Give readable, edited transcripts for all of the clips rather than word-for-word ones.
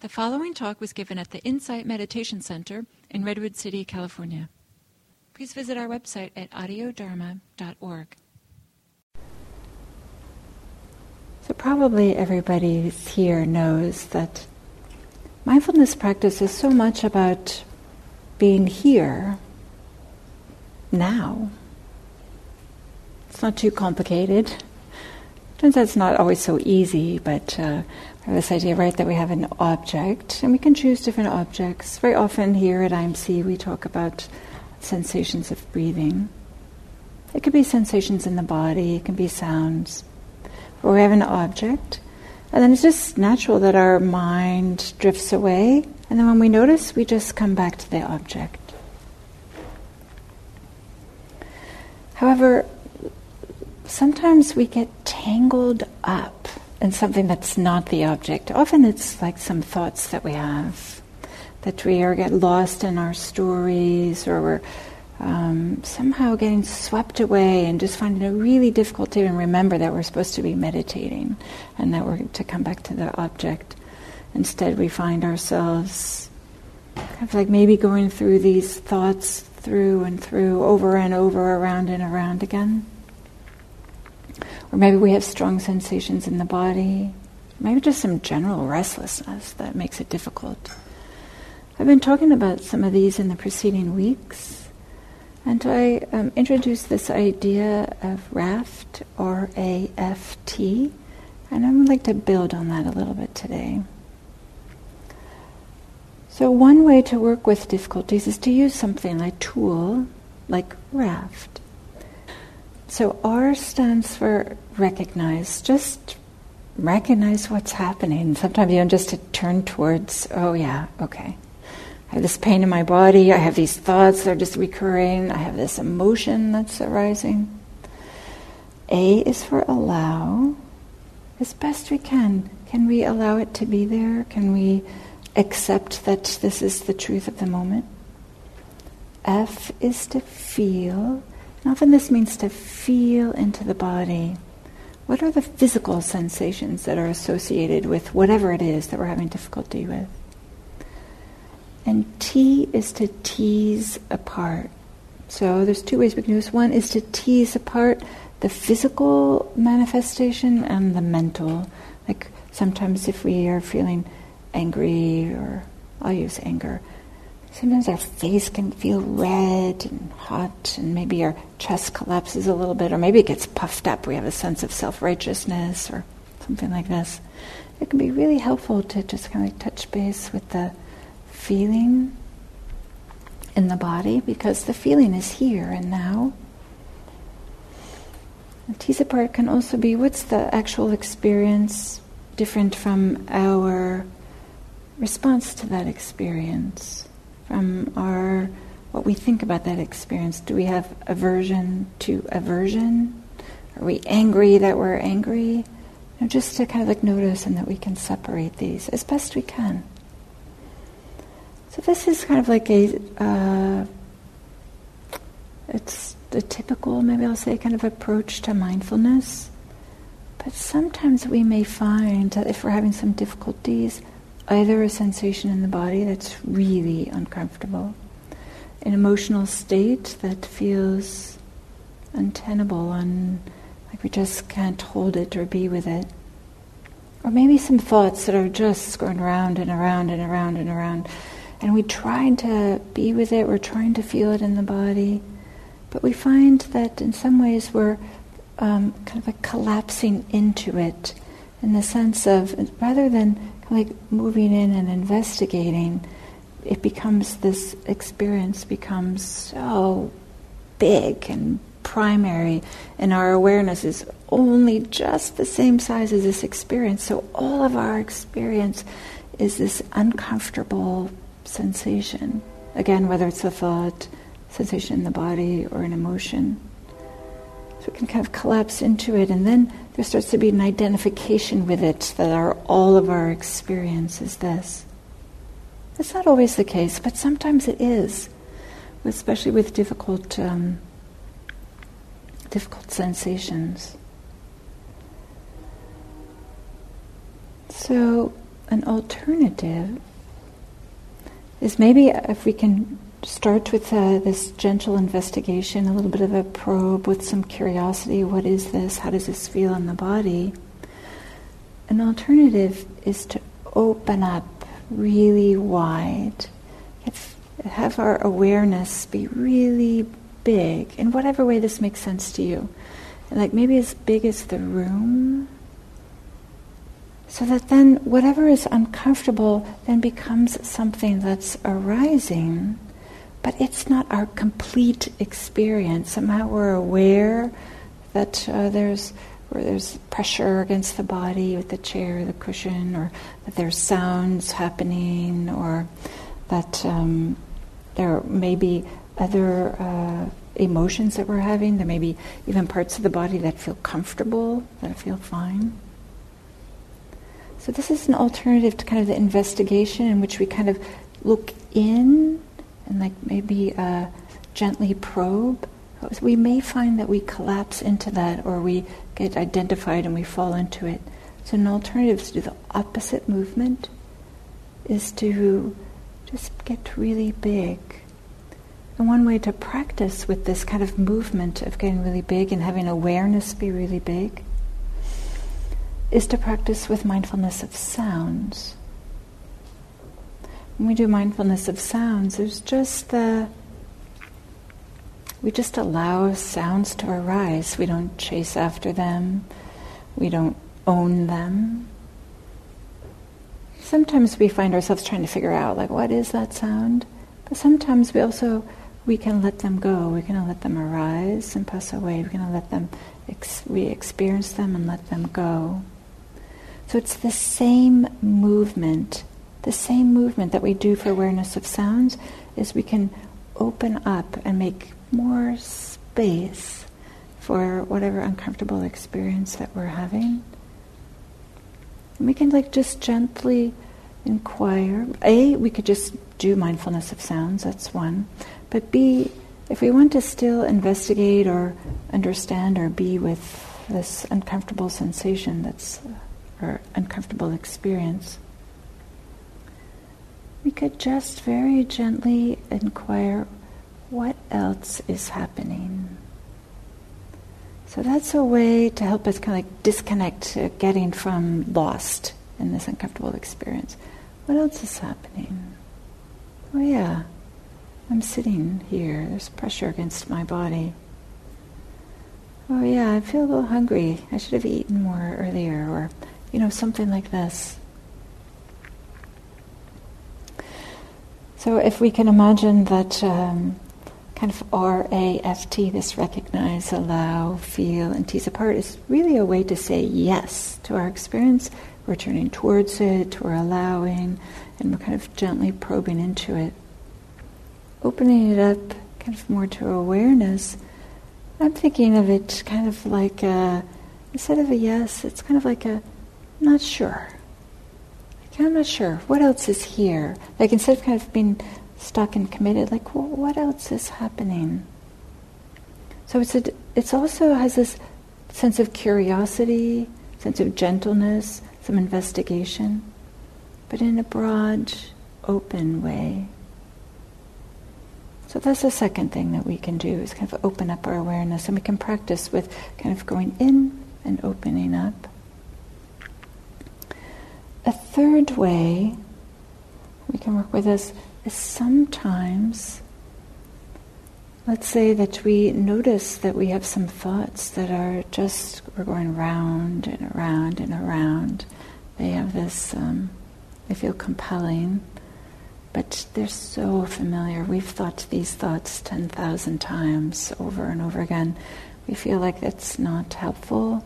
The following talk was given at the Insight Meditation Center in Redwood City, California. Please visit our website at audiodharma.org. So probably everybody here knows that mindfulness practice is so much about being here, now. It's not too complicated. Turns out it's not always so easy, but I have this idea, right, that we have an object, and we can choose different objects. Very often here at IMC we talk about sensations of breathing. It could be sensations in the body, it can be sounds. But we have an object, and then it's just natural that our mind drifts away, and then when we notice, we just come back to the object. However, sometimes we get tangled up in something that's not the object. Often it's like some thoughts that we have, that we are get lost in our stories, or we're somehow getting swept away and just finding it really difficult to even remember that we're supposed to be meditating and that we're to come back to the object. Instead, we find ourselves kind of like maybe going through these thoughts through and through, over and over, around and around again. Or maybe we have strong sensations in the body, maybe just some general restlessness that makes it difficult. I've been talking about some of these in the preceding weeks, and I introduced this idea of RAFT, R-A-F-T, and I would like to build on that a little bit today. So one way to work with difficulties is to use something like tool, like RAFT. So R stands for recognize. Just recognize what's happening. Sometimes you just to turn towards, oh yeah, okay. I have this pain in my body. I have these thoughts that are just recurring. I have this emotion that's arising. A is for allow. As best we can we allow it to be there? Can we accept that this is the truth of the moment? F is to feel. And often this means to feel into the body. What are the physical sensations that are associated with whatever it is that we're having difficulty with? And T is to tease apart. So there's two ways we can do this. One is to tease apart the physical manifestation and the mental. Like sometimes if we are feeling angry, or I'll use anger, sometimes our face can feel red and hot, and maybe our chest collapses a little bit, or maybe it gets puffed up. We have a sense of self-righteousness or something like this. It can be really helpful to just kind of touch base with the feeling in the body, because the feeling is here and now. And tease apart can also be, what's the actual experience different from our response to that experience? From our, what we think about that experience. Do we have aversion to aversion? Are we angry that we're angry? You know, just to kind of like notice, and that we can separate these as best we can. So this is kind of like it's the typical, maybe I'll say, kind of approach to mindfulness. But sometimes we may find that if we're having some difficulties, either a sensation in the body that's really uncomfortable, an emotional state that feels untenable, like we just can't hold it or be with it, or maybe some thoughts that are just going around and around and around and around, and we're trying to be with it, we're trying to feel it in the body, but we find that in some ways we're kind of like collapsing into it, in the sense of, rather than like moving in and investigating, it becomes, this experience becomes so big and primary, and our awareness is only just the same size as this experience. So all of our experience is this uncomfortable sensation. Again, whether it's a thought, sensation in the body, or an emotion. So we can kind of collapse into it, and then there starts to be an identification with it, that all of our experience is this. It's not always the case, but sometimes it is, especially with difficult sensations. So an alternative is maybe if we can start with this gentle investigation, a little bit of a probe with some curiosity. What is this? How does this feel in the body? An alternative is to open up really wide. Have our awareness be really big, in whatever way this makes sense to you. Like maybe as big as the room, so that then whatever is uncomfortable then becomes something that's arising, but it's not our complete experience. Somehow we're aware that there's pressure against the body with the chair, the cushion, or that there's sounds happening, or that there may be other emotions that we're having. There may be even parts of the body that feel comfortable, that feel fine. So this is an alternative to kind of the investigation in which we kind of look in and like maybe gently probe. We may find that we collapse into that, or we get identified and we fall into it. So an alternative is to do the opposite movement, is to just get really big. And one way to practice with this kind of movement of getting really big and having awareness be really big is to practice with mindfulness of sounds. When we do mindfulness of sounds, there's just we just allow sounds to arise. We don't chase after them. We don't own them. Sometimes we find ourselves trying to figure out, like, what is that sound? But sometimes we can let them go. We're going to let them arise and pass away. We're going to let them, we experience them and let them go. So it's the same movement that we do for awareness of sounds, is we can open up and make more space for whatever uncomfortable experience that we're having. And we can like just gently inquire. A, we could just do mindfulness of sounds, that's one. But B, if we want to still investigate or understand or be with this uncomfortable sensation that's or uncomfortable experience, we could just very gently inquire, what else is happening? So that's a way to help us kind of like disconnect, getting from lost in this uncomfortable experience. What else is happening? Oh yeah, I'm sitting here. There's pressure against my body. Oh yeah, I feel a little hungry. I should have eaten more earlier, or something like this. So if we can imagine that kind of RAFT, this recognize, allow, feel, and tease apart, is really a way to say yes to our experience. We're turning towards it, we're allowing, and we're kind of gently probing into it. Opening it up kind of more to awareness. I'm thinking of it kind of like instead of a yes, it's kind of like a not sure. Like, I'm not sure. What else is here? Like instead of kind of being stuck and committed, like, well, what else is happening? So it's also has this sense of curiosity, sense of gentleness, some investigation, but in a broad, open way. So that's the second thing that we can do, is kind of open up our awareness, and we can practice with kind of going in and opening up. A third way we can work with this is sometimes, let's say that we notice that we have some thoughts that are just, we're going round and around and around. They have this, they feel compelling, but they're so familiar. We've thought these thoughts 10,000 times over and over again. We feel like that's not helpful.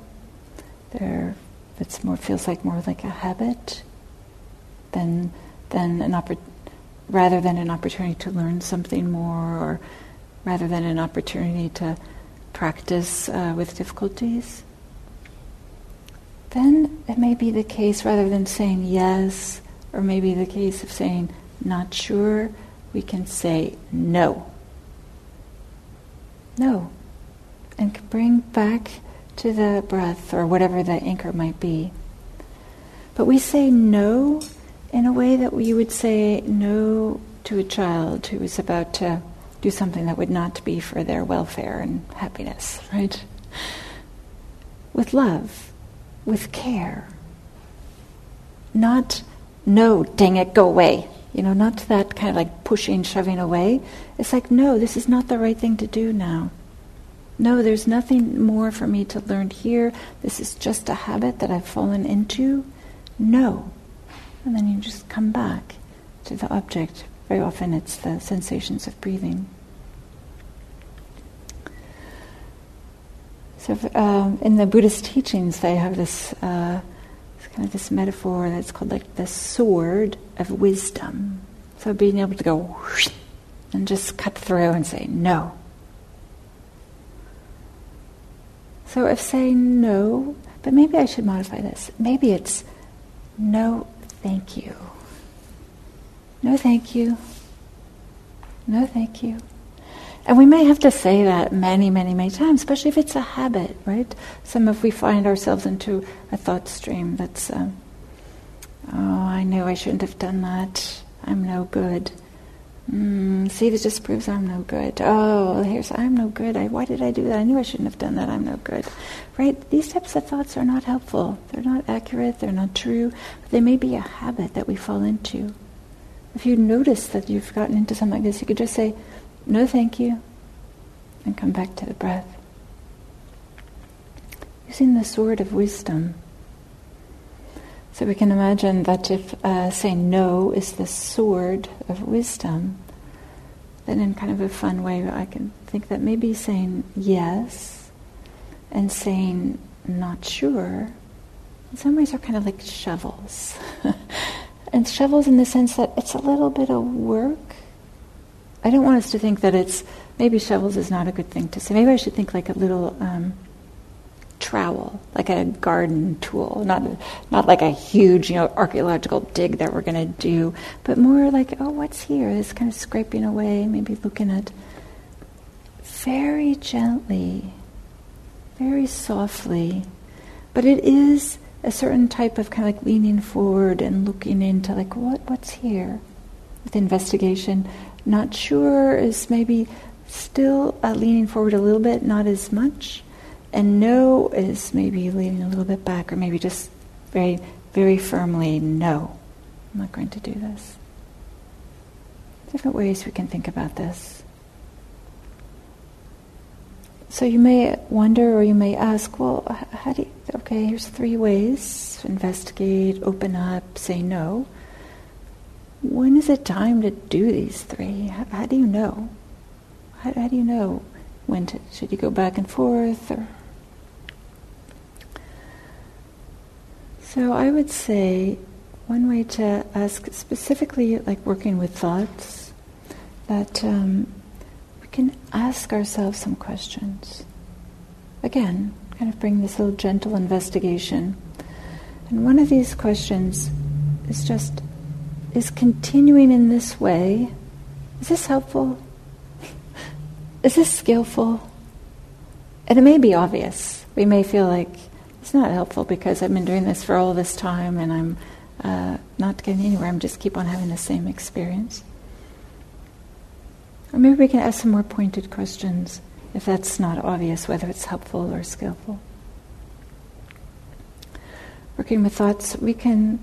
It's more feels like more like a habit than an rather than an opportunity to learn something more, or rather than an opportunity to practice with difficulties. Then it may be the case, rather than saying yes, or maybe the case of saying not sure, we can say no. No. And bring back to the breath, or whatever the anchor might be. But we say no in a way that we would say no to a child who is about to do something that would not be for their welfare and happiness, right? With love, with care. Not, no, dang it, go away. You know, not that kind of like pushing, shoving away. It's like, no, this is not the right thing to do now. No, there's nothing more for me to learn here. This is just a habit that I've fallen into. No. And then you just come back to the object. Very often it's the sensations of breathing. So in the Buddhist teachings, they have this kind of this metaphor that's called like the sword of wisdom. So being able to go whoosh, and just cut through and say no. So if saying no, but maybe I should modify this. Maybe it's no thank you. No thank you. No thank you. And we may have to say that many, many, many times, especially if it's a habit, right? If we find ourselves into a thought stream that's, oh, I knew I shouldn't have done that. I'm no good. See, this just proves I'm no good. Oh, here's, I'm no good. Why did I do that? I knew I shouldn't have done that. I'm no good. Right? These types of thoughts are not helpful. They're not accurate. They're not true. But they may be a habit that we fall into. If you notice that you've gotten into something like this, you could just say, no thank you, and come back to the breath. Using the sword of wisdom. So we can imagine that if saying no is the sword of wisdom, then in kind of a fun way I can think that maybe saying yes and saying not sure in some ways are kind of like shovels. And shovels in the sense that it's a little bit of work. I don't want us to think that it's, maybe shovels is not a good thing to say. Maybe I should think like a little trowel, like a garden tool, not like a huge, archaeological dig that we're going to do, but more like, oh, what's here? This kind of scraping away, maybe looking at very gently, very softly. But it is a certain type of kind of like leaning forward and looking into like what's here with investigation. Not sure is maybe still leaning forward a little bit, not as much. And no is maybe leaning a little bit back, or maybe just very, very firmly, no, I'm not going to do this. Different ways we can think about this. So you may wonder, or you may ask, well, how do you, okay, here's three ways, investigate, open up, say no. When is it time to do these three? How do you know? How do you know when to, should you go back and forth? Or? So I would say one way to ask, specifically like working with thoughts, that can ask ourselves some questions. Again, kind of bring this little gentle investigation. And one of these questions is just, is continuing in this way, is this helpful? Is this skillful? And it may be obvious. We may feel like it's not helpful because I've been doing this for all this time and I'm not getting anywhere. I'm just keep on having the same experience. Or maybe we can ask some more pointed questions if that's not obvious, whether it's helpful or skillful. Working with thoughts, we can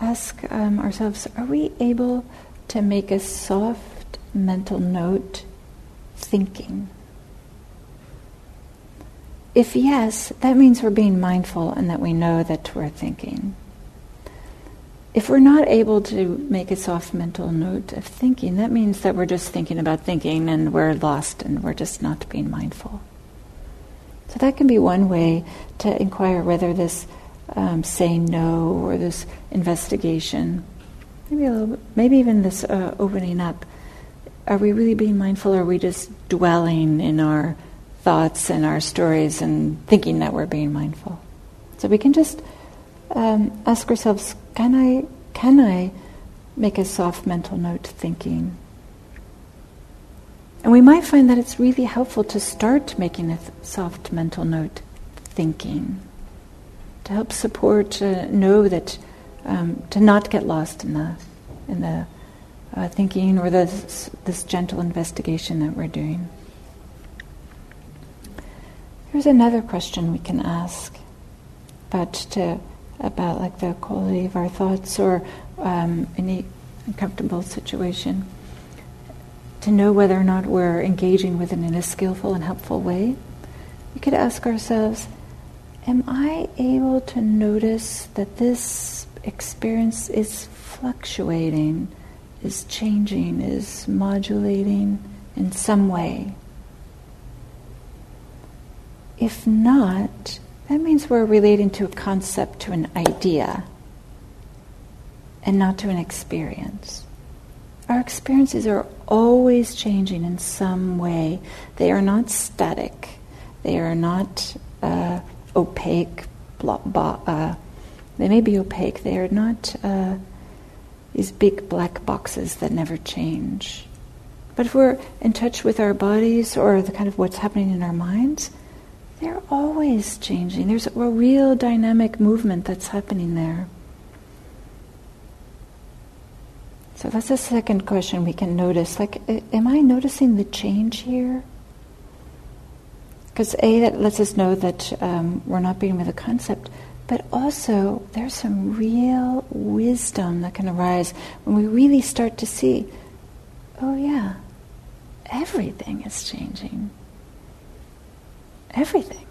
ask ourselves, are we able to make a soft mental note thinking? If yes, that means we're being mindful and that we know that we're thinking. If we're not able to make a soft mental note of thinking, that means that we're just thinking about thinking and we're lost and we're just not being mindful. So that can be one way to inquire whether this say no or this investigation, maybe a little bit, maybe even this opening up. Are we really being mindful, or are we just dwelling in our thoughts and our stories and thinking that we're being mindful? So we can just ask ourselves, can I make a soft mental note thinking? And we might find that it's really helpful to start making a soft mental note thinking, to help support, know that to not get lost in the thinking or this gentle investigation that we're doing. Here's another question we can ask about like the quality of our thoughts or any uncomfortable situation, to know whether or not we're engaging with it in a skillful and helpful way. We could ask ourselves, am I able to notice that this experience is fluctuating, is changing, is modulating in some way? If not, that means we're relating to a concept, to an idea, and not to an experience. Our experiences are always changing in some way. They are not static. They are not opaque. They may be opaque. They are not these big black boxes that never change. But if we're in touch with our bodies or the kind of what's happening in our minds, they're always changing. There's a real dynamic movement that's happening there. So that's the second question we can notice. Like, am I noticing the change here? Because that lets us know that we're not being with a concept, but also there's some real wisdom that can arise when we really start to see, oh yeah, everything is changing. Everything.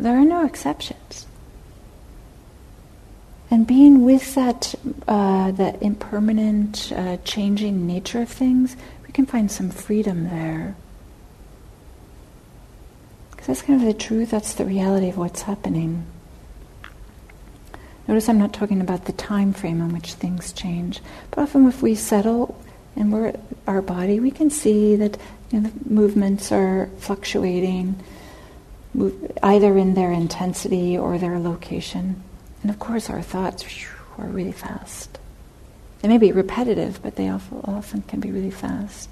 There are no exceptions. And being with that impermanent, changing nature of things, we can find some freedom there. Because that's kind of the truth, that's the reality of what's happening. Notice I'm not talking about the time frame in which things change, but often if we settle and we're our body, we can see that the movements are fluctuating, either in their intensity or their location. And of course our thoughts are really fast. They may be repetitive, but they often can be really fast.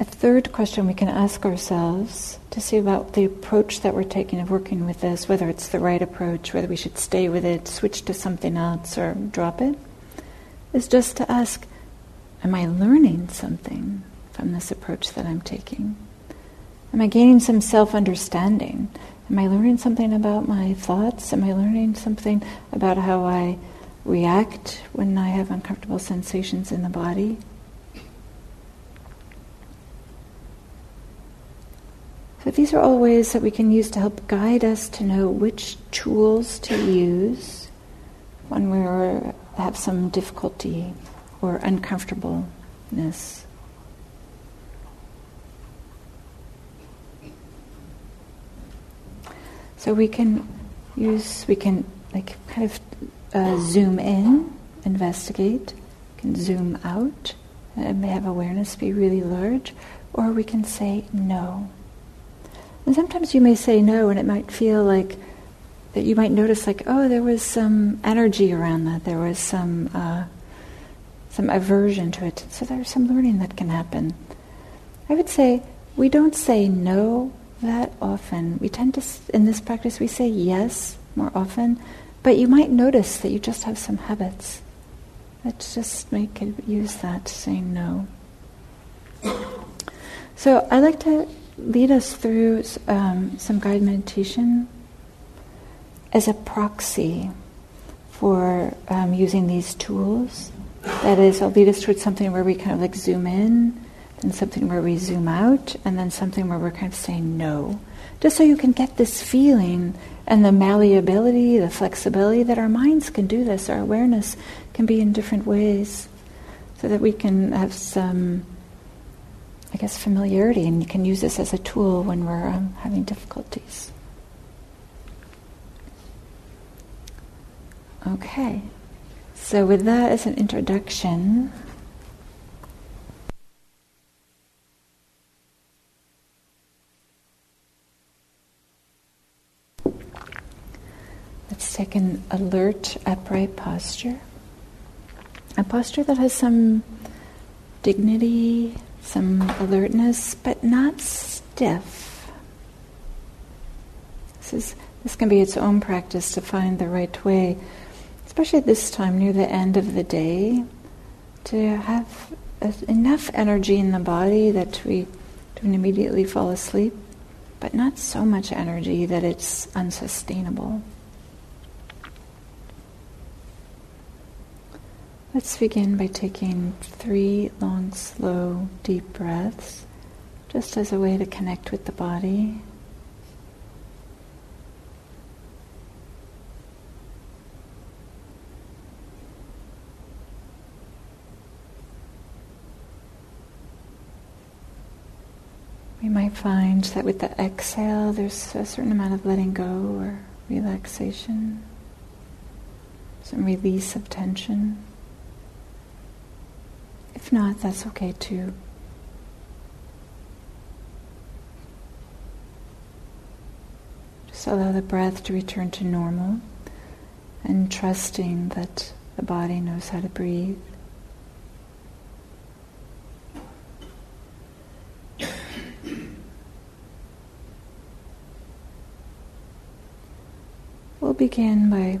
A third question we can ask ourselves to see about the approach that we're taking of working with this, whether it's the right approach, whether we should stay with it, switch to something else, or drop it, is just to ask, am I learning something from this approach that I'm taking? Am I gaining some self-understanding? Am I learning something about my thoughts? Am I learning something about how I react when I have uncomfortable sensations in the body? So these are all ways that we can use to help guide us to know which tools to use when we have some difficulty or uncomfortableness. So we can zoom in, investigate, we can zoom out, and have awareness be really large, or we can say no. And sometimes you may say no, and it might feel like that you might notice like, oh, there was some energy around that, there was some aversion to it. So there's some learning that can happen. I would say we don't say no that often. We tend to, in this practice, we say yes more often, but you might notice that you just have some habits. Let's just make it, use that, saying no. So I'd like to lead us through some guided meditation as a proxy for using these tools. That is, I'll lead us towards something where we kind of like zoom in, then something where we zoom out, and then something where we're kind of saying no. Just so you can get this feeling and the malleability, the flexibility that our minds can do this, our awareness can be in different ways, so that we can have some, I guess, familiarity, and you can use this as a tool when we're having difficulties. Okay. So with that as an introduction, let's take an alert, upright posture. A posture that has some dignity, some alertness, but not stiff. This is This can be its own practice to find the right way, especially this time near the end of the day, to have enough energy in the body that we don't immediately fall asleep, but not so much energy that it's unsustainable. Let's begin by taking 3 long, slow, deep breaths, just as a way to connect with the body. We might find that with the exhale, there's a certain amount of letting go or relaxation, some release of tension. If not, that's okay too. Just allow the breath to return to normal and trusting that the body knows how to breathe. We'll begin by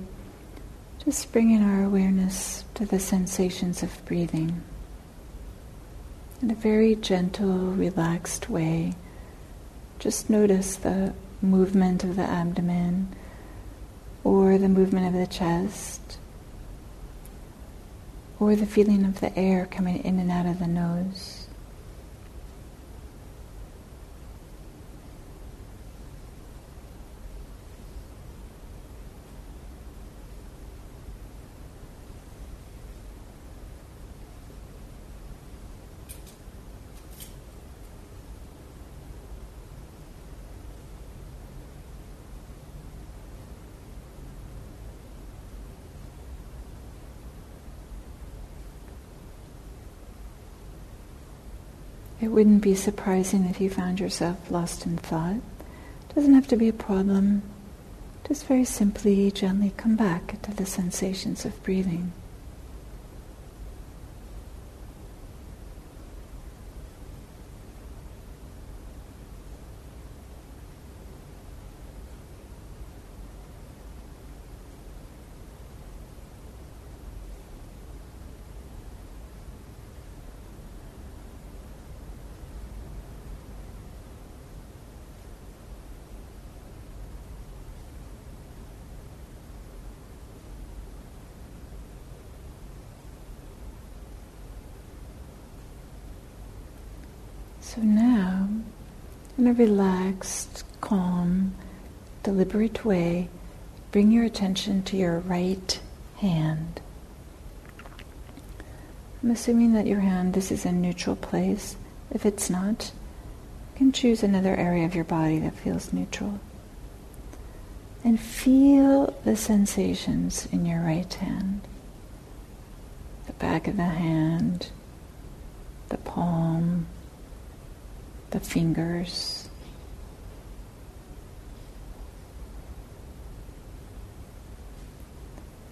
just bringing our awareness to the sensations of breathing in a very gentle, relaxed way. Just notice the movement of the abdomen or the movement of the chest or the feeling of the air coming in and out of the nose. It wouldn't be surprising if you found yourself lost in thought. It doesn't have to be a problem. Just very simply, gently come back to the sensations of breathing. So now, in a relaxed, calm, deliberate way, bring your attention to your right hand. I'm assuming that your hand, this is a neutral place. If it's not, you can choose another area of your body that feels neutral. And feel the sensations in your right hand. The back of the hand, the palm, the fingers.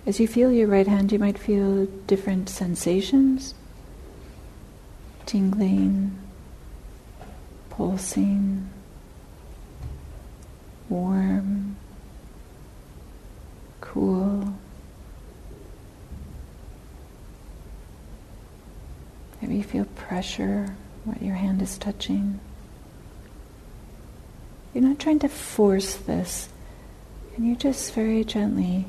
As you feel your right hand, you might feel different sensations, tingling, pulsing, warm, cool. Maybe you feel pressure, what your hand is touching. You're not trying to force this, and you just very gently,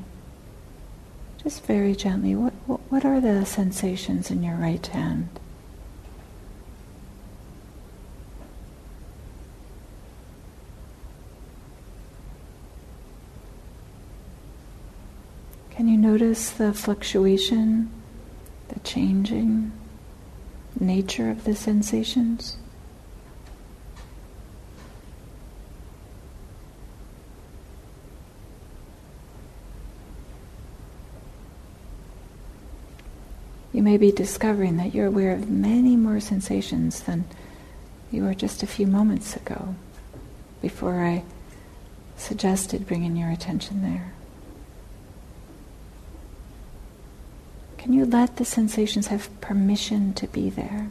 what are the sensations in your right hand? Can you notice the fluctuation, the changing nature of the sensations? You may be discovering that you're aware of many more sensations than you were just a few moments ago, before I suggested bringing your attention there. Can you let the sensations have permission to be there?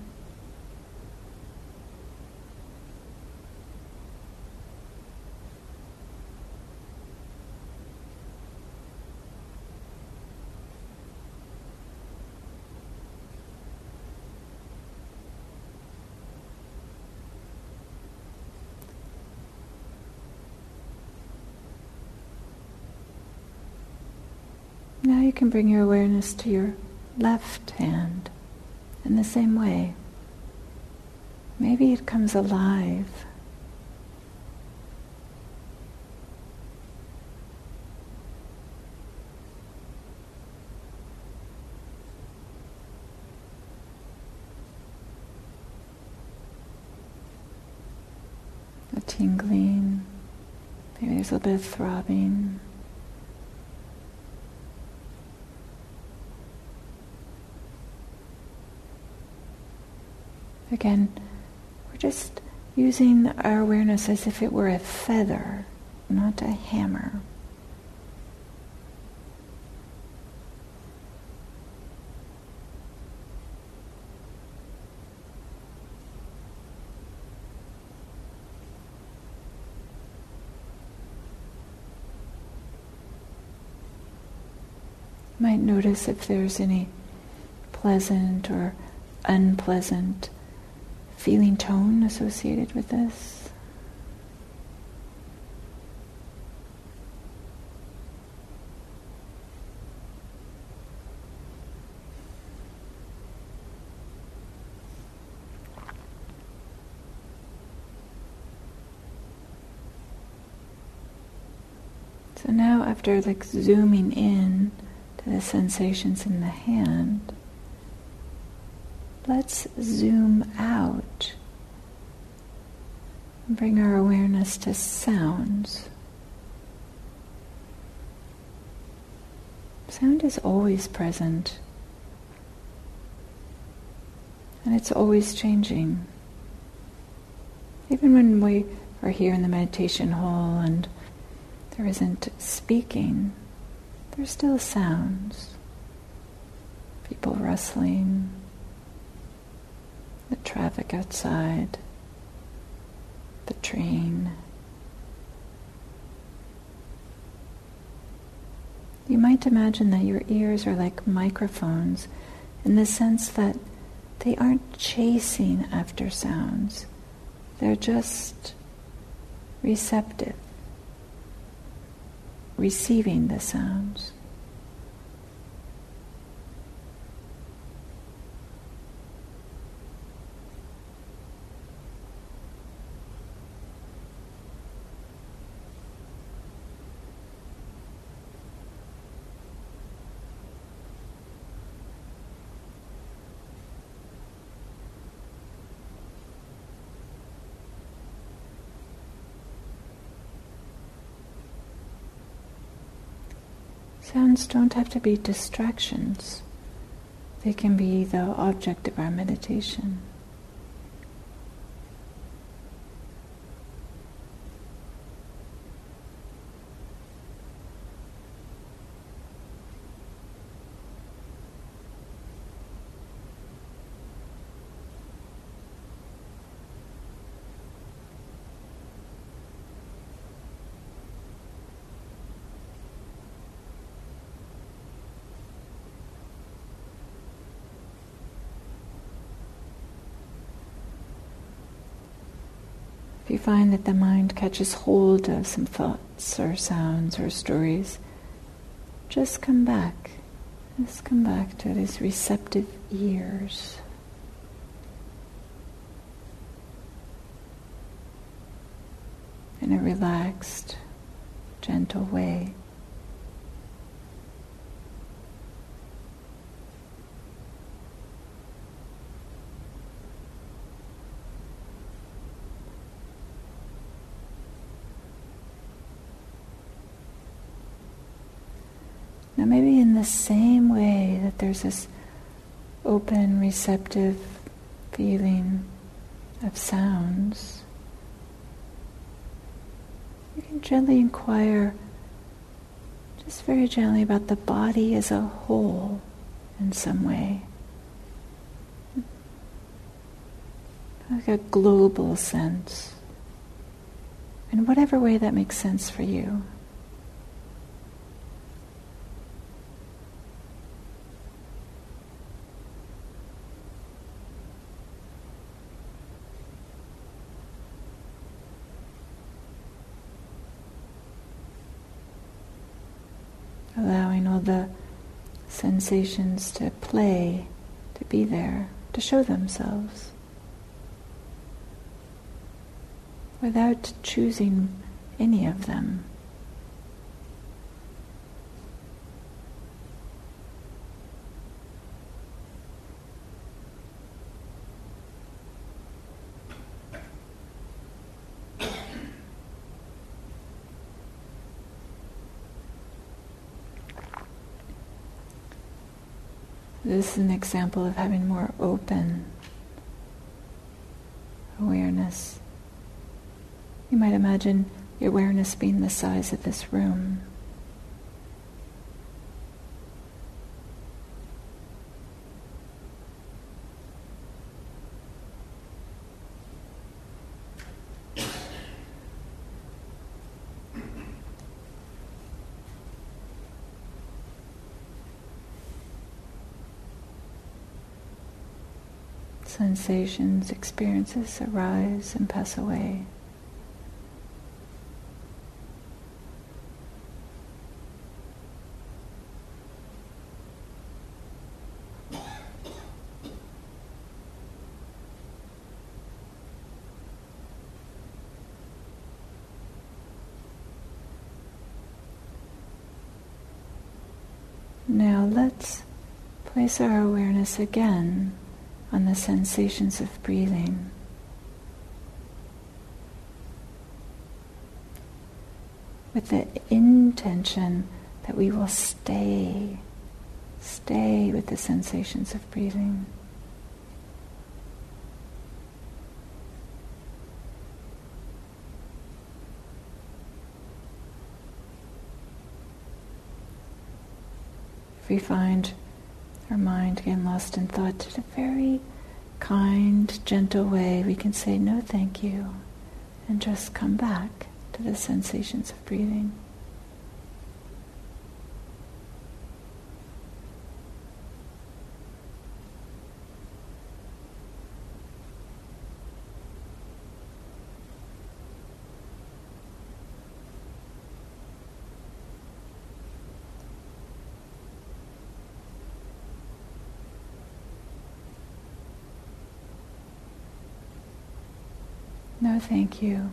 Now you can bring your awareness to your left hand in the same way. Maybe it comes alive. A tingling, maybe there's a little bit of throbbing. Again, we're just using our awareness as if it were a feather, not a hammer. You might notice if there's any pleasant or unpleasant feeling tone associated with this. So now, after like zooming in to the sensations in the hand, let's zoom out and bring our awareness to sounds. Sound is always present, and it's always changing. Even when we are here in the meditation hall and there isn't speaking, there's still sounds. People rustling, the traffic outside, the train. You might imagine that your ears are like microphones in the sense that they aren't chasing after sounds. They're just receptive, receiving the sounds. Sounds don't have to be distractions. They can be the object of our meditation. If you find that the mind catches hold of some thoughts or sounds or stories, just come back. Just come back to these receptive ears. In a relaxed, gentle way. Now maybe in the same way that there's this open, receptive feeling of sounds, you can gently inquire, just very gently, about the body as a whole in some way. Like a global sense. In whatever way that makes sense for you. Allowing all the sensations to play, to be there, to show themselves, without choosing any of them. This is an example of having more open awareness. You might imagine your awareness being the size of this room. Sensations, experiences arise and pass away. Now let's place our awareness again on the sensations of breathing. With the intention that we will stay with the sensations of breathing. If we find our mind again lost in thought, in a very kind, gentle way, we can say, "No, thank you," and just come back to the sensations of breathing. No, thank you.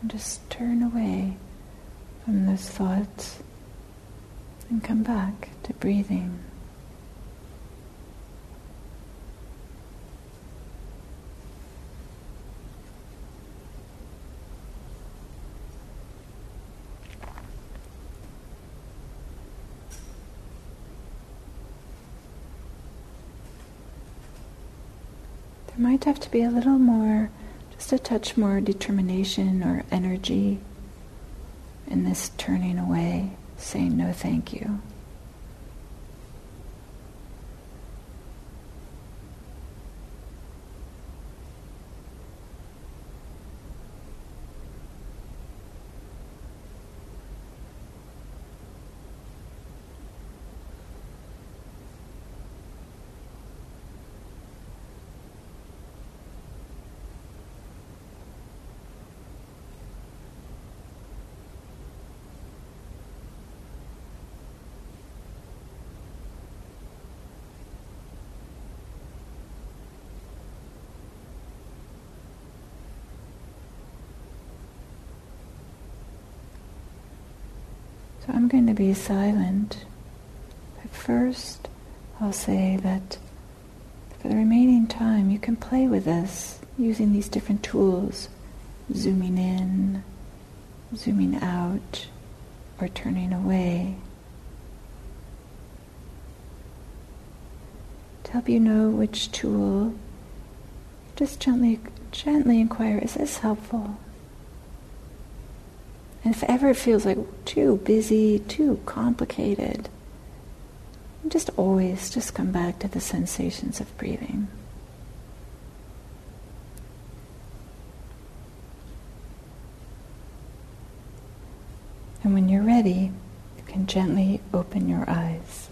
And just turn away from those thoughts and come back to breathing. There might have to be a little more, just a touch more determination or energy in this turning away, saying no thank you. I'm going to be silent, but first I'll say that for the remaining time you can play with this using these different tools, zooming in, zooming out, or turning away, to help you know which tool. Just gently inquire, is this helpful? And if ever it feels like too busy, too complicated, just always just come back to the sensations of breathing. And when you're ready, you can gently open your eyes.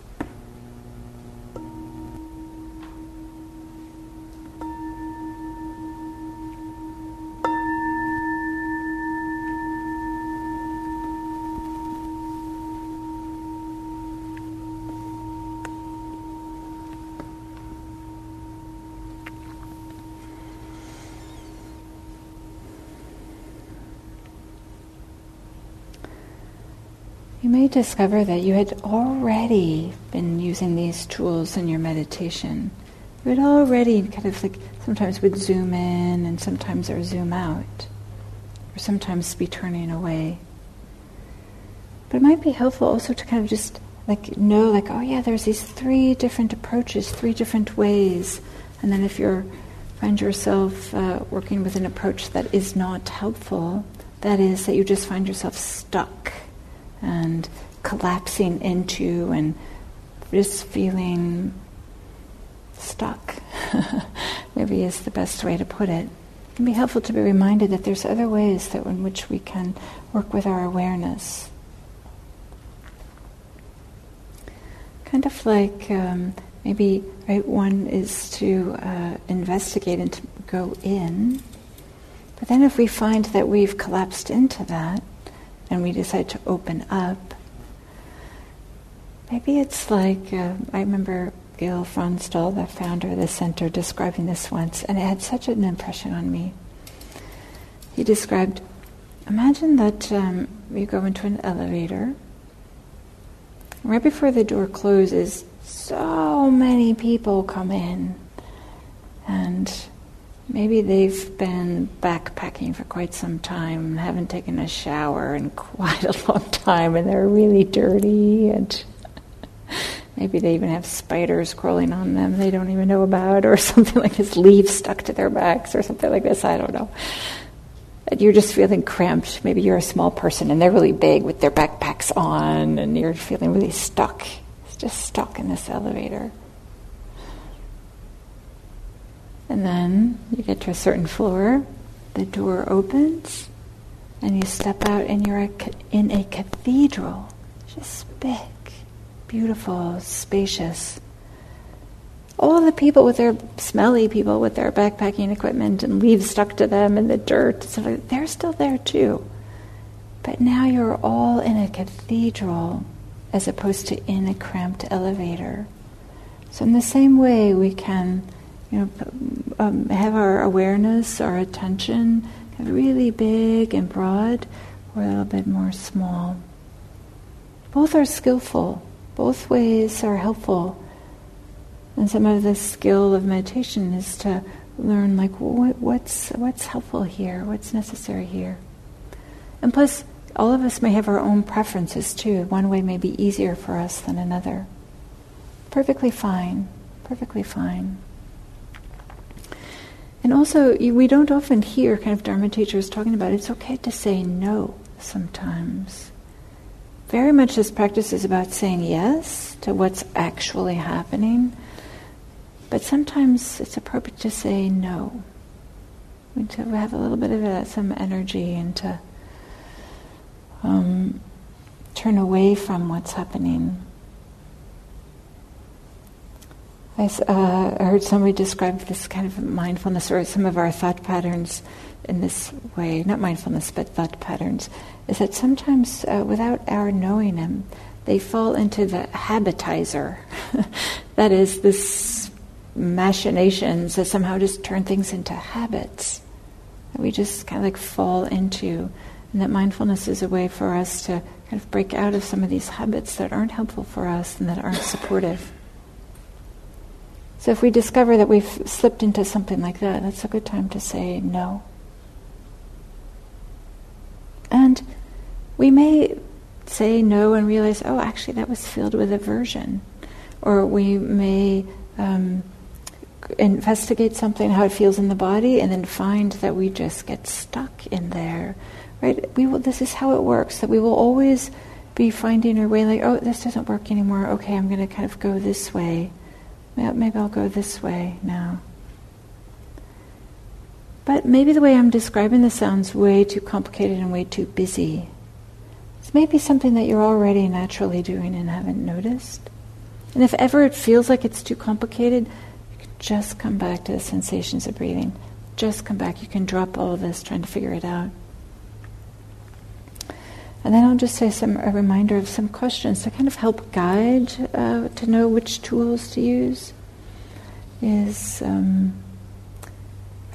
may discover that you had already been using these tools in your meditation. You had already kind of like sometimes would zoom in and sometimes or zoom out, or sometimes be turning away. But it might be helpful also to kind of just like know like, oh yeah, there's these three different approaches, three different ways. And then if you find yourself working with an approach that is not helpful, that is that you just find yourself stuck and collapsing into and just feeling stuck, maybe is the best way to put it. It can be helpful to be reminded that there's other ways that in which we can work with our awareness. Kind of like maybe right one is to investigate and to go in, but then if we find that we've collapsed into that and we decide to open up, maybe it's like, I remember Gil Fronsdal, the founder of the center, describing this once, and it had such an impression on me. He described, imagine that you go into an elevator. Right before the door closes, so many people come in, and maybe they've been backpacking for quite some time, haven't taken a shower in quite a long time, and they're really dirty, and maybe they even have spiders crawling on them they don't even know about, or something like this, leaves stuck to their backs, or something like this, I don't know. And you're just feeling cramped. Maybe you're a small person and they're really big with their backpacks on, and you're feeling really stuck. It's just stuck in this elevator. And then you get to a certain floor, the door opens, and you step out and you're in a cathedral, just big. Beautiful, spacious. All the people with their smelly people with their backpacking equipment and leaves stuck to them and the dirt, and stuff like that, they're still there too. But now you're all in a cathedral as opposed to in a cramped elevator. So in the same way, we can, have our awareness, our attention, really big and broad, or a little bit more small. Both are skillful. Both ways are helpful. And some of the skill of meditation is to learn, like, what's helpful here? What's necessary here? And plus, all of us may have our own preferences, too. One way may be easier for us than another. Perfectly fine. Perfectly fine. And also, we don't often hear kind of Dharma teachers talking about it's okay to say no sometimes. Very much this practice is about saying yes to what's actually happening, but sometimes it's appropriate to say no. We have a little bit of some energy and to turn away from what's happening. I heard somebody describe this kind of mindfulness or some of our thought patterns in this way, not mindfulness, but thought patterns, is that sometimes without our knowing them, they fall into the habitizer. That is, this machinations that somehow just turn things into habits that we just kind of like fall into. And that mindfulness is a way for us to kind of break out of some of these habits that aren't helpful for us and that aren't supportive. So if we discover that we've slipped into something like that, that's a good time to say no. And we may say no and realize, oh, actually that was filled with aversion. Or we may investigate something, how it feels in the body, and then find that we just get stuck in there. Right? This is how it works, that we will always be finding our way like, oh, this doesn't work anymore. Okay, I'm going to kind of go this way. Maybe I'll go this way now. But maybe the way I'm describing this sounds way too complicated and way too busy. It's maybe something that you're already naturally doing and haven't noticed. And if ever it feels like it's too complicated, you can just come back to the sensations of breathing. Just come back. You can drop all of this trying to figure it out. And then I'll just say a reminder of some questions to kind of help guide to know which tools to use. Are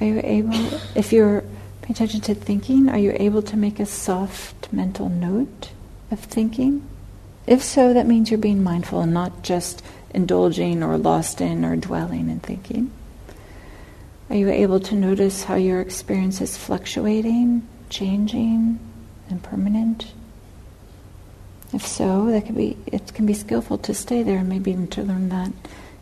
you able, if you're paying attention to thinking, are you able to make a soft mental note of thinking? If so, that means you're being mindful and not just indulging or lost in or dwelling and thinking. Are you able to notice how your experience is fluctuating, changing, and permanent? If so, it can be skillful to stay there and maybe to learn that.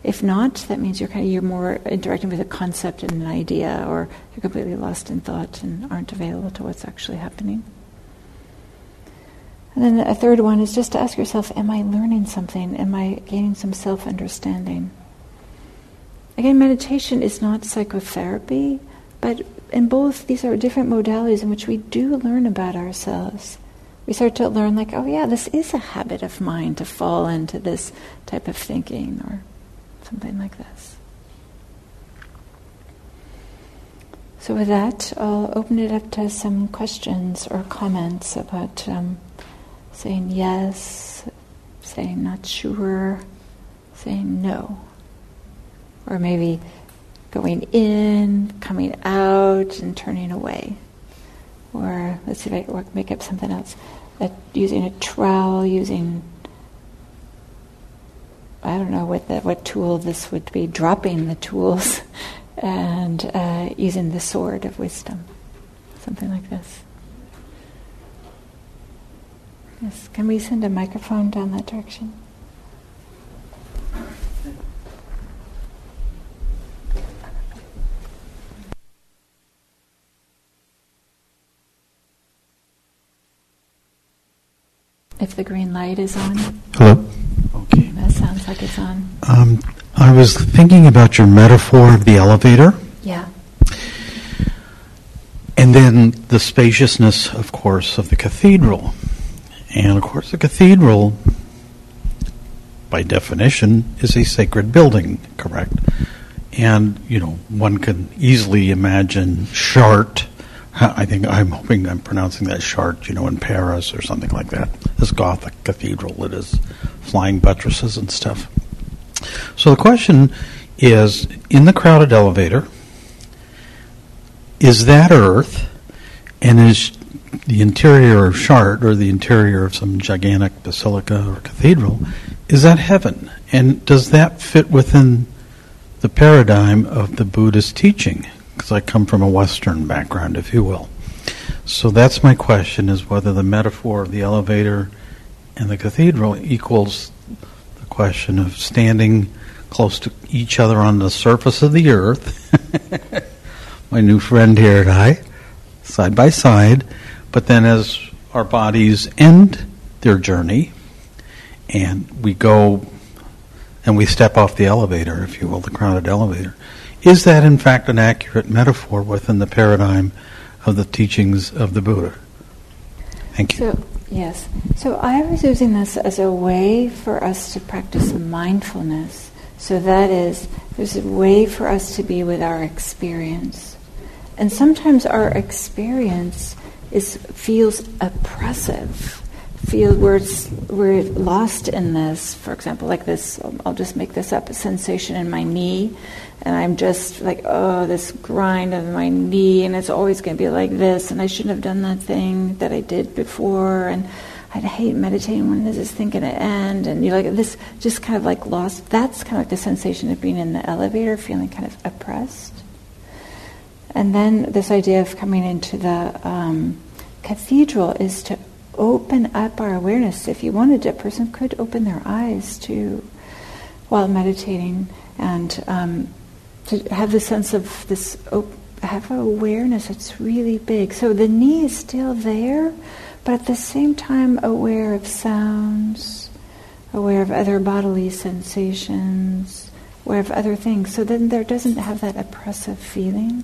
If not, that means you're more interacting with a concept and an idea, or you're completely lost in thought and aren't available to what's actually happening. And then a third one is just to ask yourself, am I learning something? Am I gaining some self-understanding? Again, meditation is not psychotherapy, but in both, these are different modalities in which we do learn about ourselves. We start to learn like, oh yeah, this is a habit of mine to fall into this type of thinking or something like this. So with that, I'll open it up to some questions or comments about saying yes, saying not sure, saying no. Or maybe going in, coming out, and turning away. Or let's see if I can make up something else. Using a trowel, I don't know what tool this would be, dropping the tools, and using the sword of wisdom. Something like this. Yes, can we send a microphone down that direction? If the green light is on. Hello. Okay. That sounds like it's on. I was thinking about your metaphor of the elevator. Yeah. And then the spaciousness, of course, of the cathedral. And, of course, the cathedral, by definition, is a sacred building, correct? And, one can easily imagine Chartres. I'm hoping I'm pronouncing that Chartres, in Paris or something like that. This Gothic cathedral, it is flying buttresses and stuff. So the question is, in the crowded elevator, is that Earth, and is the interior of Chartres or the interior of some gigantic basilica or cathedral, is that heaven? And does that fit within the paradigm of the Buddhist teaching? Because I come from a Western background, if you will. So that's my question, is whether the metaphor of the elevator and the cathedral equals the question of standing close to each other on the surface of the earth, my new friend here and I, side by side, but then as our bodies end their journey and we go and we step off the elevator, if you will, the crowded elevator, is that in fact an accurate metaphor within the paradigm of the teachings of the Buddha? Thank you. So, yes. So I was using this as a way for us to practice mindfulness. So that is, there's a way for us to be with our experience. And sometimes our experience feels oppressive. We're lost in this, for example, like this, I'll just make this up, a sensation in my knee, and I'm just like, oh, this grind of my knee, and it's always going to be like this, and I shouldn't have done that thing that I did before, and I'd hate meditating, when is this thing going to end? And you're like, this just kind of like lost. That's kind of like the sensation of being in the elevator, feeling kind of oppressed. And then this idea of coming into the cathedral is to open up our awareness. If you wanted, a person could open their eyes too while meditating, and to have the sense of this, have awareness that's really big. So the knee is still there, but at the same time aware of sounds, aware of other bodily sensations, aware of other things. So then there doesn't have that oppressive feeling.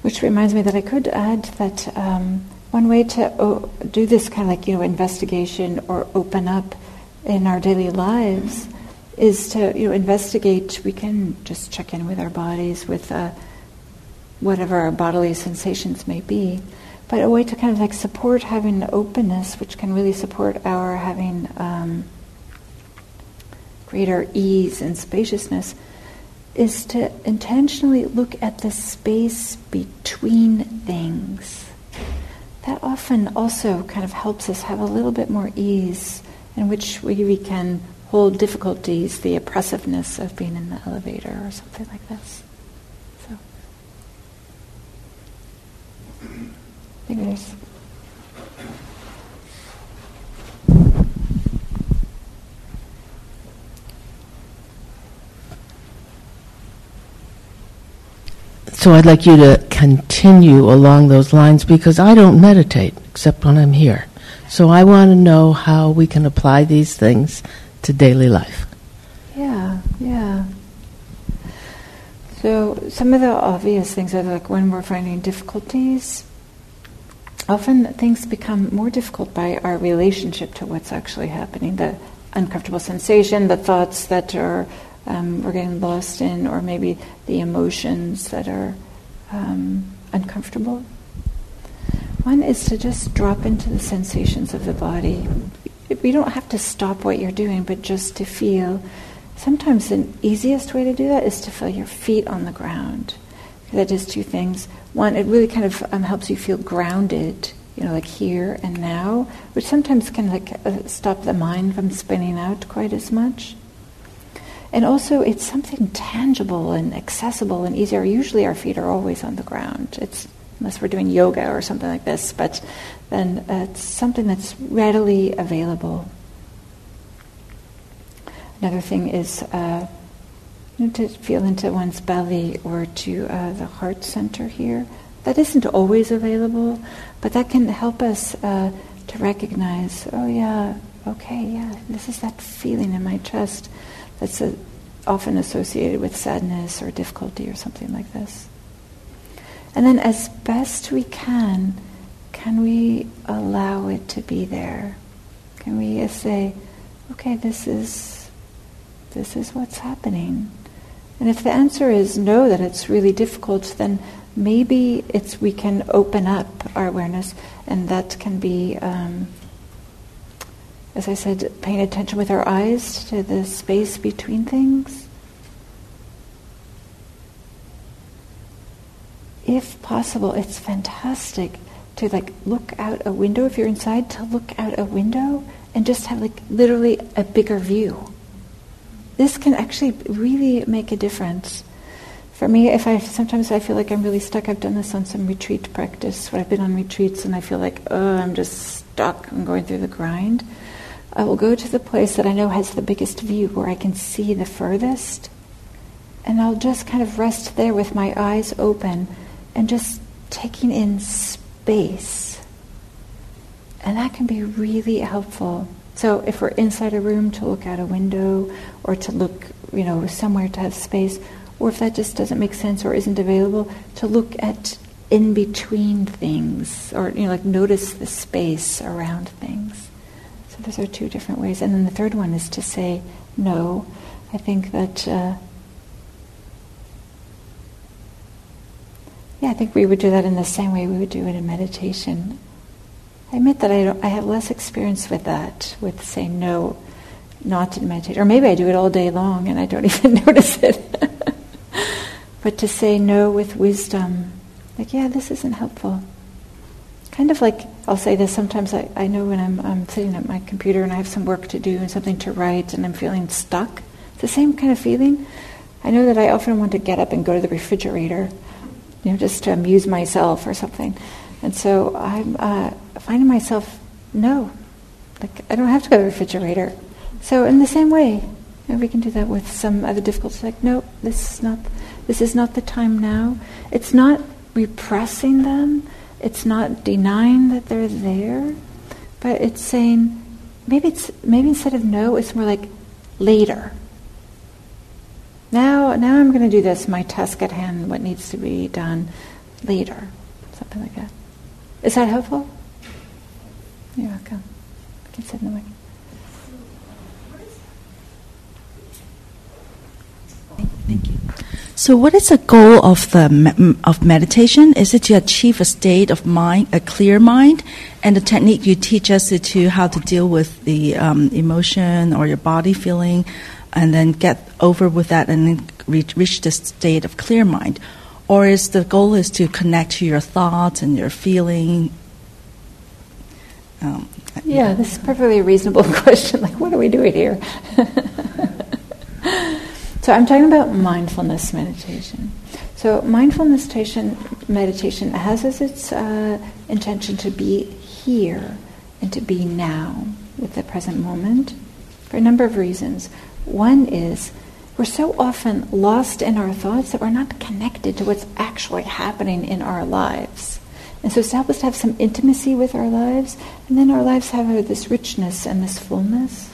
Which reminds me that I could add that one way to do this kind of like, investigation or open up in our daily lives is to, investigate. We can just check in with our bodies, with whatever our bodily sensations may be. But a way to kind of like support having openness, which can really support our having greater ease and spaciousness, is to intentionally look at the space between things. that often also kind of helps us have a little bit more ease in which we can hold difficulties, the oppressiveness of being in the elevator or something like this. So, maybe there's... So I'd like you to continue along those lines, because I don't meditate except when I'm here. So I want to know how we can apply these things to daily life. Yeah. So some of the obvious things are like when we're finding difficulties, often things become more difficult by our relationship to what's actually happening, the uncomfortable sensation, the thoughts that are... we're getting lost in, or maybe the emotions that are uncomfortable. One is to just drop into the sensations of the body. You don't have to stop what you're doing, but just to feel. Sometimes the easiest way to do that is to feel your feet on the ground. That does two things. One, it really kind of helps you feel grounded, like here and now, which sometimes can stop the mind from spinning out quite as much. And also, it's something tangible and accessible and easier. Usually our feet are always on the ground. Unless we're doing yoga or something like this, but then it's something that's readily available. Another thing is to feel into one's belly or to the heart center here. That isn't always available, but that can help us to recognize, this is that feeling in my chest. That's often associated with sadness or difficulty or something like this. And then as best we can we allow it to be there? Can we say, okay, this is what's happening? And if the answer is no, that it's really difficult, then maybe we can open up our awareness, and that can be... as I said, paying attention with our eyes to the space between things. If possible, it's fantastic to look out a window. If you're inside, to look out a window and just have literally a bigger view. This can actually really make a difference. For me, sometimes I feel like I'm really stuck. I've done this on some retreat practice where I've been on retreats and I feel like, I'm just stuck. I'm going through the grind. I will go to the place that I know has the biggest view, where I can see the furthest, and I'll just kind of rest there with my eyes open and just taking in space. And that can be really helpful. So if we're inside a room, to look out a window, or to look, somewhere to have space, or if that just doesn't make sense or isn't available, to look at in between things, or notice the space around things. So those are two different ways. And then the third one is to say no. I think that, I think we would do that in the same way we would do it in meditation. I admit that I have less experience with that, with saying no, not in meditation. Or maybe I do it all day long and I don't even notice it. But to say no with wisdom, this isn't helpful. Kind of I'll say this, sometimes I know when I'm sitting at my computer and I have some work to do and something to write and I'm feeling stuck. It's the same kind of feeling. I know that I often want to get up and go to the refrigerator, just to amuse myself or something. And so I'm finding myself, no, I don't have to go to the refrigerator. So in the same way, we can do that with some other difficulties. No, this is not the time now. It's not repressing them. It's not denying that they're there, but it's saying, maybe instead of no, it's more like later. Now I'm going to do this, my task at hand, what needs to be done later, something like that. Is that helpful? You're welcome. You can sit in the way. Thank you. So what is the goal of meditation? Is it to achieve a state of mind, a clear mind? And the technique you teach us is to how to deal with the emotion or your body feeling, and then get over with that and then reach the state of clear mind? Or is the goal to connect to your thoughts and your feeling? Yeah, this is a perfectly reasonable question. Like, what are we doing here? So I'm talking about mindfulness meditation. So mindfulness meditation has as its intention to be here and to be now with the present moment for a number of reasons. One is we're so often lost in our thoughts that we're not connected to what's actually happening in our lives. And so it's to help us to have some intimacy with our lives, and then our lives have this richness and this fullness.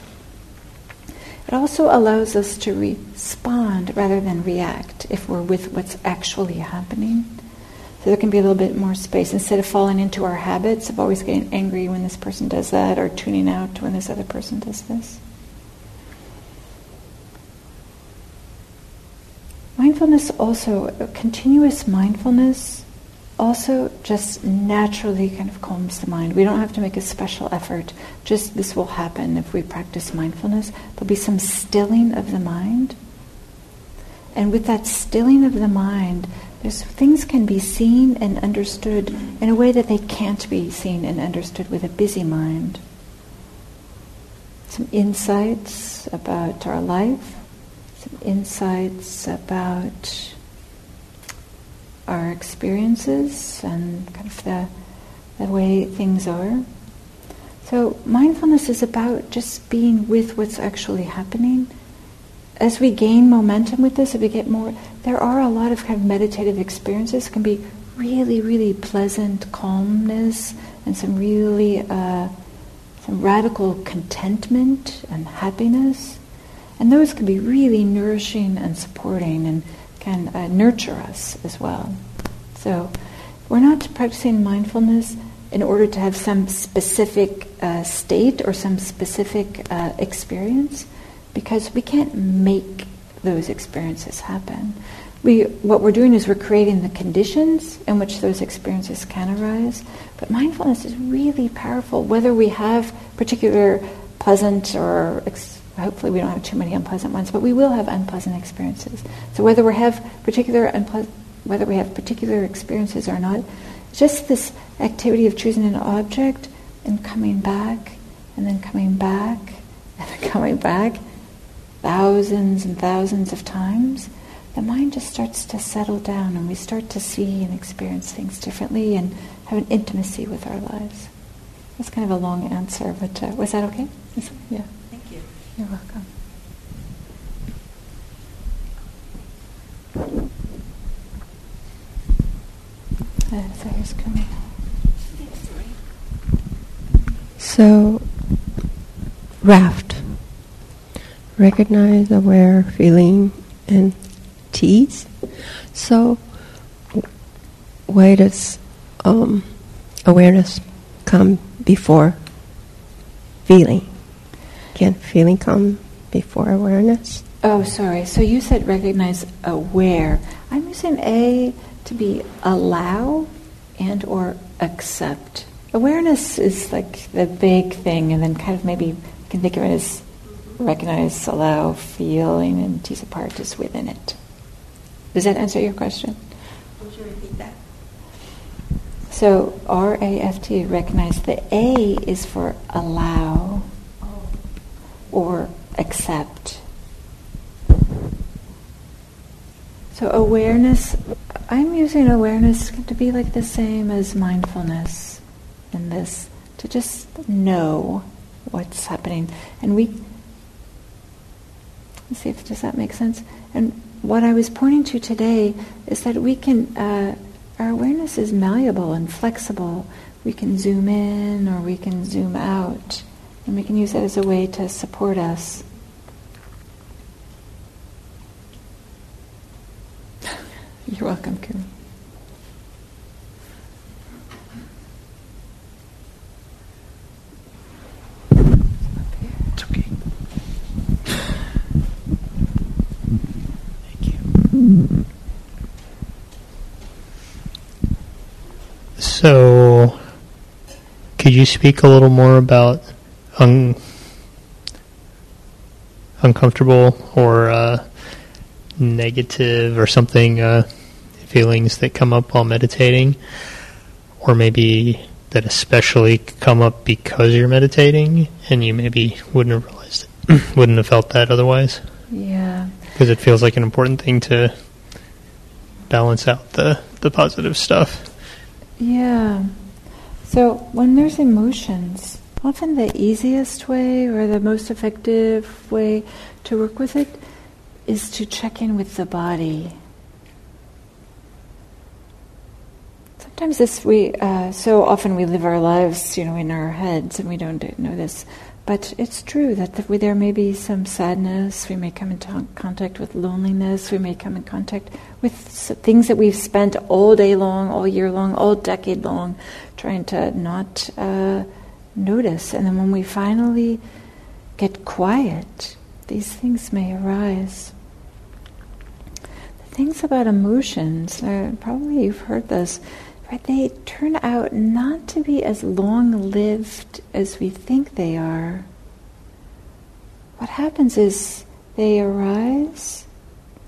It also allows us to respond rather than react if we're with what's actually happening. So there can be a little bit more space. Instead of falling into our habits of always getting angry when this person does that, or tuning out when this other person does this. Mindfulness also, continuous mindfulness, also just naturally kind of calms the mind. We don't have to make a special effort. Just this will happen if we practice mindfulness. There'll be some stilling of the mind. And with that stilling of the mind, there's things can be seen and understood in a way that they can't be seen and understood with a busy mind. Some insights about our life, some insights about our experiences and kind of the way things are. So mindfulness is about just being with what's actually happening. As we gain momentum with this, if we get more, there are a lot of kind of meditative experiences. It can be really, really pleasant calmness and some really some radical contentment and happiness. And those can be really nourishing and supporting and can nurture us as well. So we're not practicing mindfulness in order to have some specific state or some specific experience, because we can't make those experiences happen. What we're doing is we're creating the conditions in which those experiences can arise. But mindfulness is really powerful, whether we have particular pleasant or hopefully we don't have too many unpleasant ones, but we will have unpleasant experiences. So whether we have particular experiences or not, just this activity of choosing an object and coming back, and then coming back, and then coming back, thousands and thousands of times, the mind just starts to settle down, and we start to see and experience things differently and have an intimacy with our lives. That's kind of a long answer, but was that okay? Yeah. You're welcome. So here's coming. So, RAFT. Recognize, aware, feeling, and tease. So, why does awareness come before feeling? Can feeling come before awareness? Oh, sorry. So you said recognize, aware. I'm using A to be allow and or accept. Awareness is like the big thing, and then kind of maybe you can think of it as recognize, allow, feeling, and tease apart is within it. Does that answer your question? Would you repeat that? So RAFT, recognize. The A is for allow or accept. So awareness, I'm using awareness to be like the same as mindfulness in this, to just know what's happening. And let's see if does that make sense? And what I was pointing to today is that we can, our awareness is malleable and flexible. We can zoom in or we can zoom out. And we can use that as a way to support us. You're welcome, Kim. It's okay. Thank you. So, could you speak a little more about uncomfortable or negative or something feelings that come up while meditating, or maybe that especially come up because you're meditating, and you maybe wouldn't have realized it, wouldn't have felt that otherwise. Yeah. Because it feels like an important thing to balance out the positive stuff. Yeah. So when there's emotions, often the easiest way or the most effective way to work with it is to check in with the body. Sometimes so often we live our lives, in our heads, and we don't know this. But it's true that there may be some sadness, we may come into contact with loneliness, we may come in contact with things that we've spent all day long, all year long, all decade long, trying to not notice. And then when we finally get quiet, these things may arise. The things about emotions, probably you've heard this, but they turn out not to be as long-lived as we think they are. What happens is they arise,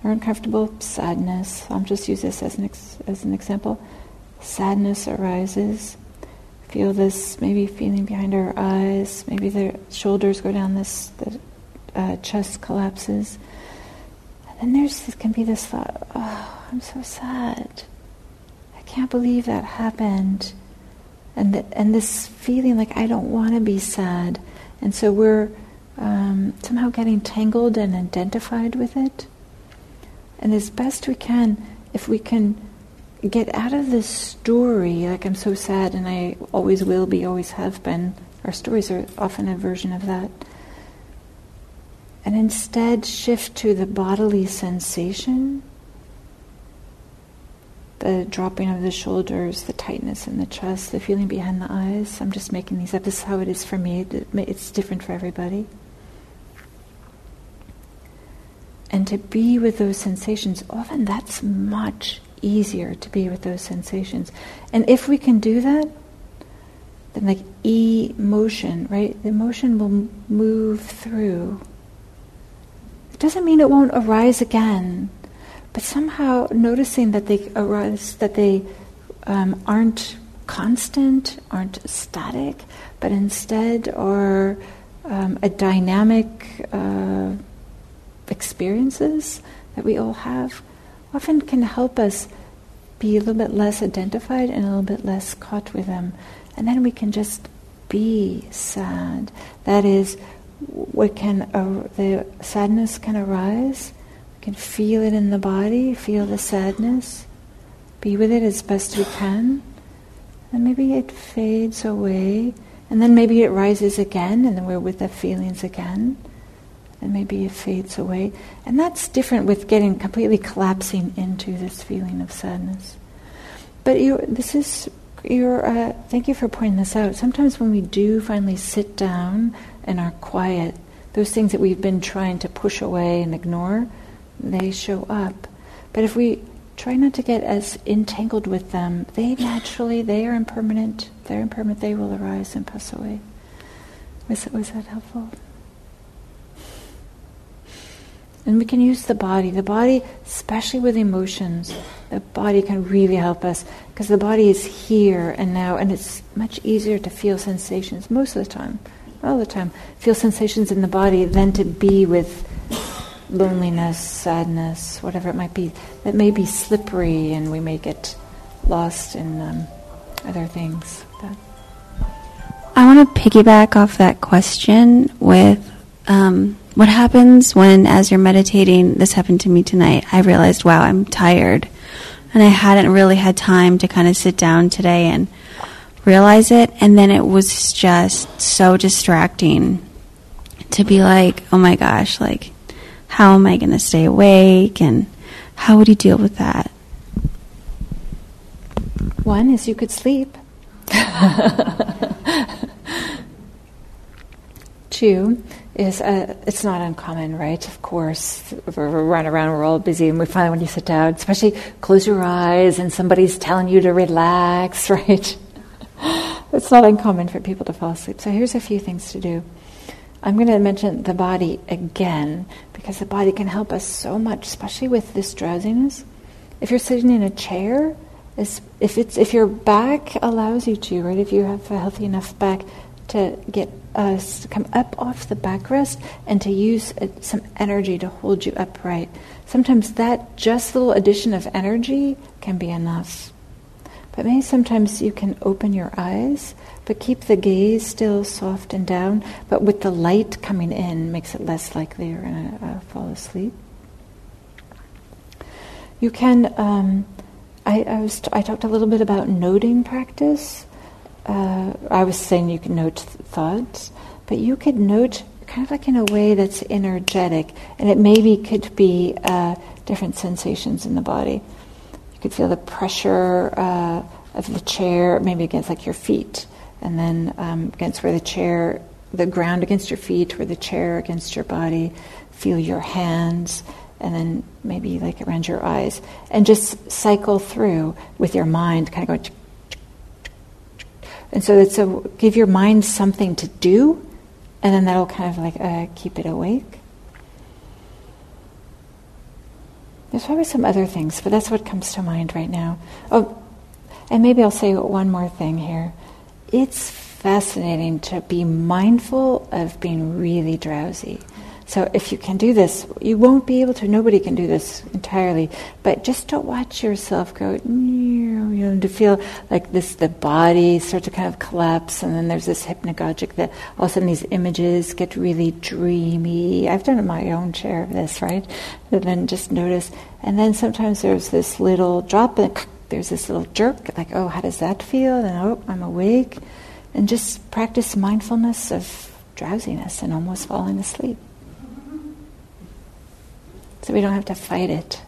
are uncomfortable, sadness. I'll just use this as an example. Sadness arises. Feel this maybe feeling behind our eyes. Maybe the shoulders go down, the chest collapses. And then there can be this thought, oh, I'm so sad. I can't believe that happened, and this feeling like I don't want to be sad, and so we're somehow getting tangled and identified with it. And as best we can, if we can get out of this story, like I'm so sad and I always will be, always have been, our stories are often a version of that, and instead shift to the bodily sensation. The dropping of the shoulders, the tightness in the chest, the feeling behind the eyes. I'm just making these up. This is how it is for me. It's different for everybody. And to be with those sensations, often that's much easier to be with those sensations. And if we can do that, then like emotion, right? The emotion will move through. It doesn't mean it won't arise again. But somehow noticing that they arise, that they aren't constant, aren't static, but instead are a dynamic experiences that we all have, often can help us be a little bit less identified and a little bit less caught with them. And then we can just be sad. That is, the sadness can arise. Can feel it in the body, feel the sadness, be with it as best we can, and maybe it fades away, and then maybe it rises again, and then we're with the feelings again, and maybe it fades away. And that's different with getting completely collapsing into this feeling of sadness. But thank you for pointing this out. Sometimes when we do finally sit down and are quiet, those things that we've been trying to push away and ignore, they show up. But if we try not to get as entangled with them, they are impermanent. They're impermanent. They will arise and pass away. Was that helpful? And we can use the body. The body, especially with emotions, the body can really help us, because the body is here and now, and it's much easier to feel sensations most of the time, all the time. Feel sensations in the body than to be with loneliness, sadness, whatever it might be, that may be slippery, and we may get lost in other things. But I want to piggyback off that question with what happens when, as you're meditating, this happened to me tonight, I realized, wow, I'm tired, and I hadn't really had time to kind of sit down today and realize it, and then it was just so distracting to be like, oh my gosh, like, how am I going to stay awake, and how would you deal with that? One is you could sleep. 2 is, it's not uncommon, right? Of course, we're running around, we're all busy, and we finally, when you sit down, especially close your eyes and somebody's telling you to relax, right? It's not uncommon for people to fall asleep. So here's a few things to do. I'm going to mention the body again, because the body can help us so much, especially with this drowsiness. If you're sitting in a chair, If your back allows you to, right? If you have a healthy enough back to get to come up off the backrest and to use some energy to hold you upright. Sometimes that just little addition of energy can be enough. But maybe sometimes you can open your eyes, but keep the gaze still soft and down, but with the light coming in makes it less likely you're going to fall asleep. You can, I talked a little bit about noting practice. I was saying you can note thoughts, but you could note kind of like in a way that's energetic, and it maybe could be different sensations in the body. You could feel the pressure of the chair, maybe against like your feet, and then against where the ground against your feet, where the chair against your body. Feel your hands, and then maybe like around your eyes, and just cycle through with your mind, kind of going. And so it's give your mind something to do, and then that'll kind of like keep it awake. There's probably some other things, but that's what comes to mind right now. Oh, and maybe I'll say one more thing here. It's fascinating to be mindful of being really drowsy. So if you can do this, you won't be able to, nobody can do this entirely, but just to watch yourself go, to feel like this, the body starts to kind of collapse, and then there's this hypnagogic that all of a sudden these images get really dreamy. I've done my own share of this, right? And then just notice, and then sometimes there's this little drop, and there's this little jerk, like, oh, how does that feel? And oh, I'm awake. And just practice mindfulness of drowsiness and almost falling asleep. So we don't have to fight it.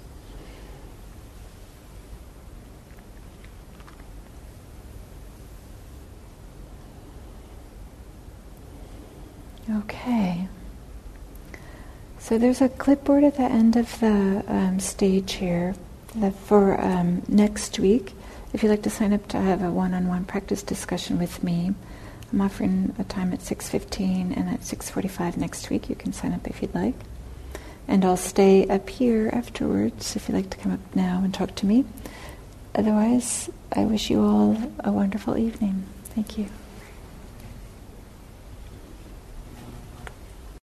Okay. So there's a clipboard at the end of the stage here for next week. If you'd like to sign up to have a one-on-one practice discussion with me, I'm offering a time at 6:15 and at 6:45 next week. You can sign up if you'd like. And I'll stay up here afterwards if you'd like to come up now and talk to me. Otherwise, I wish you all a wonderful evening. Thank you.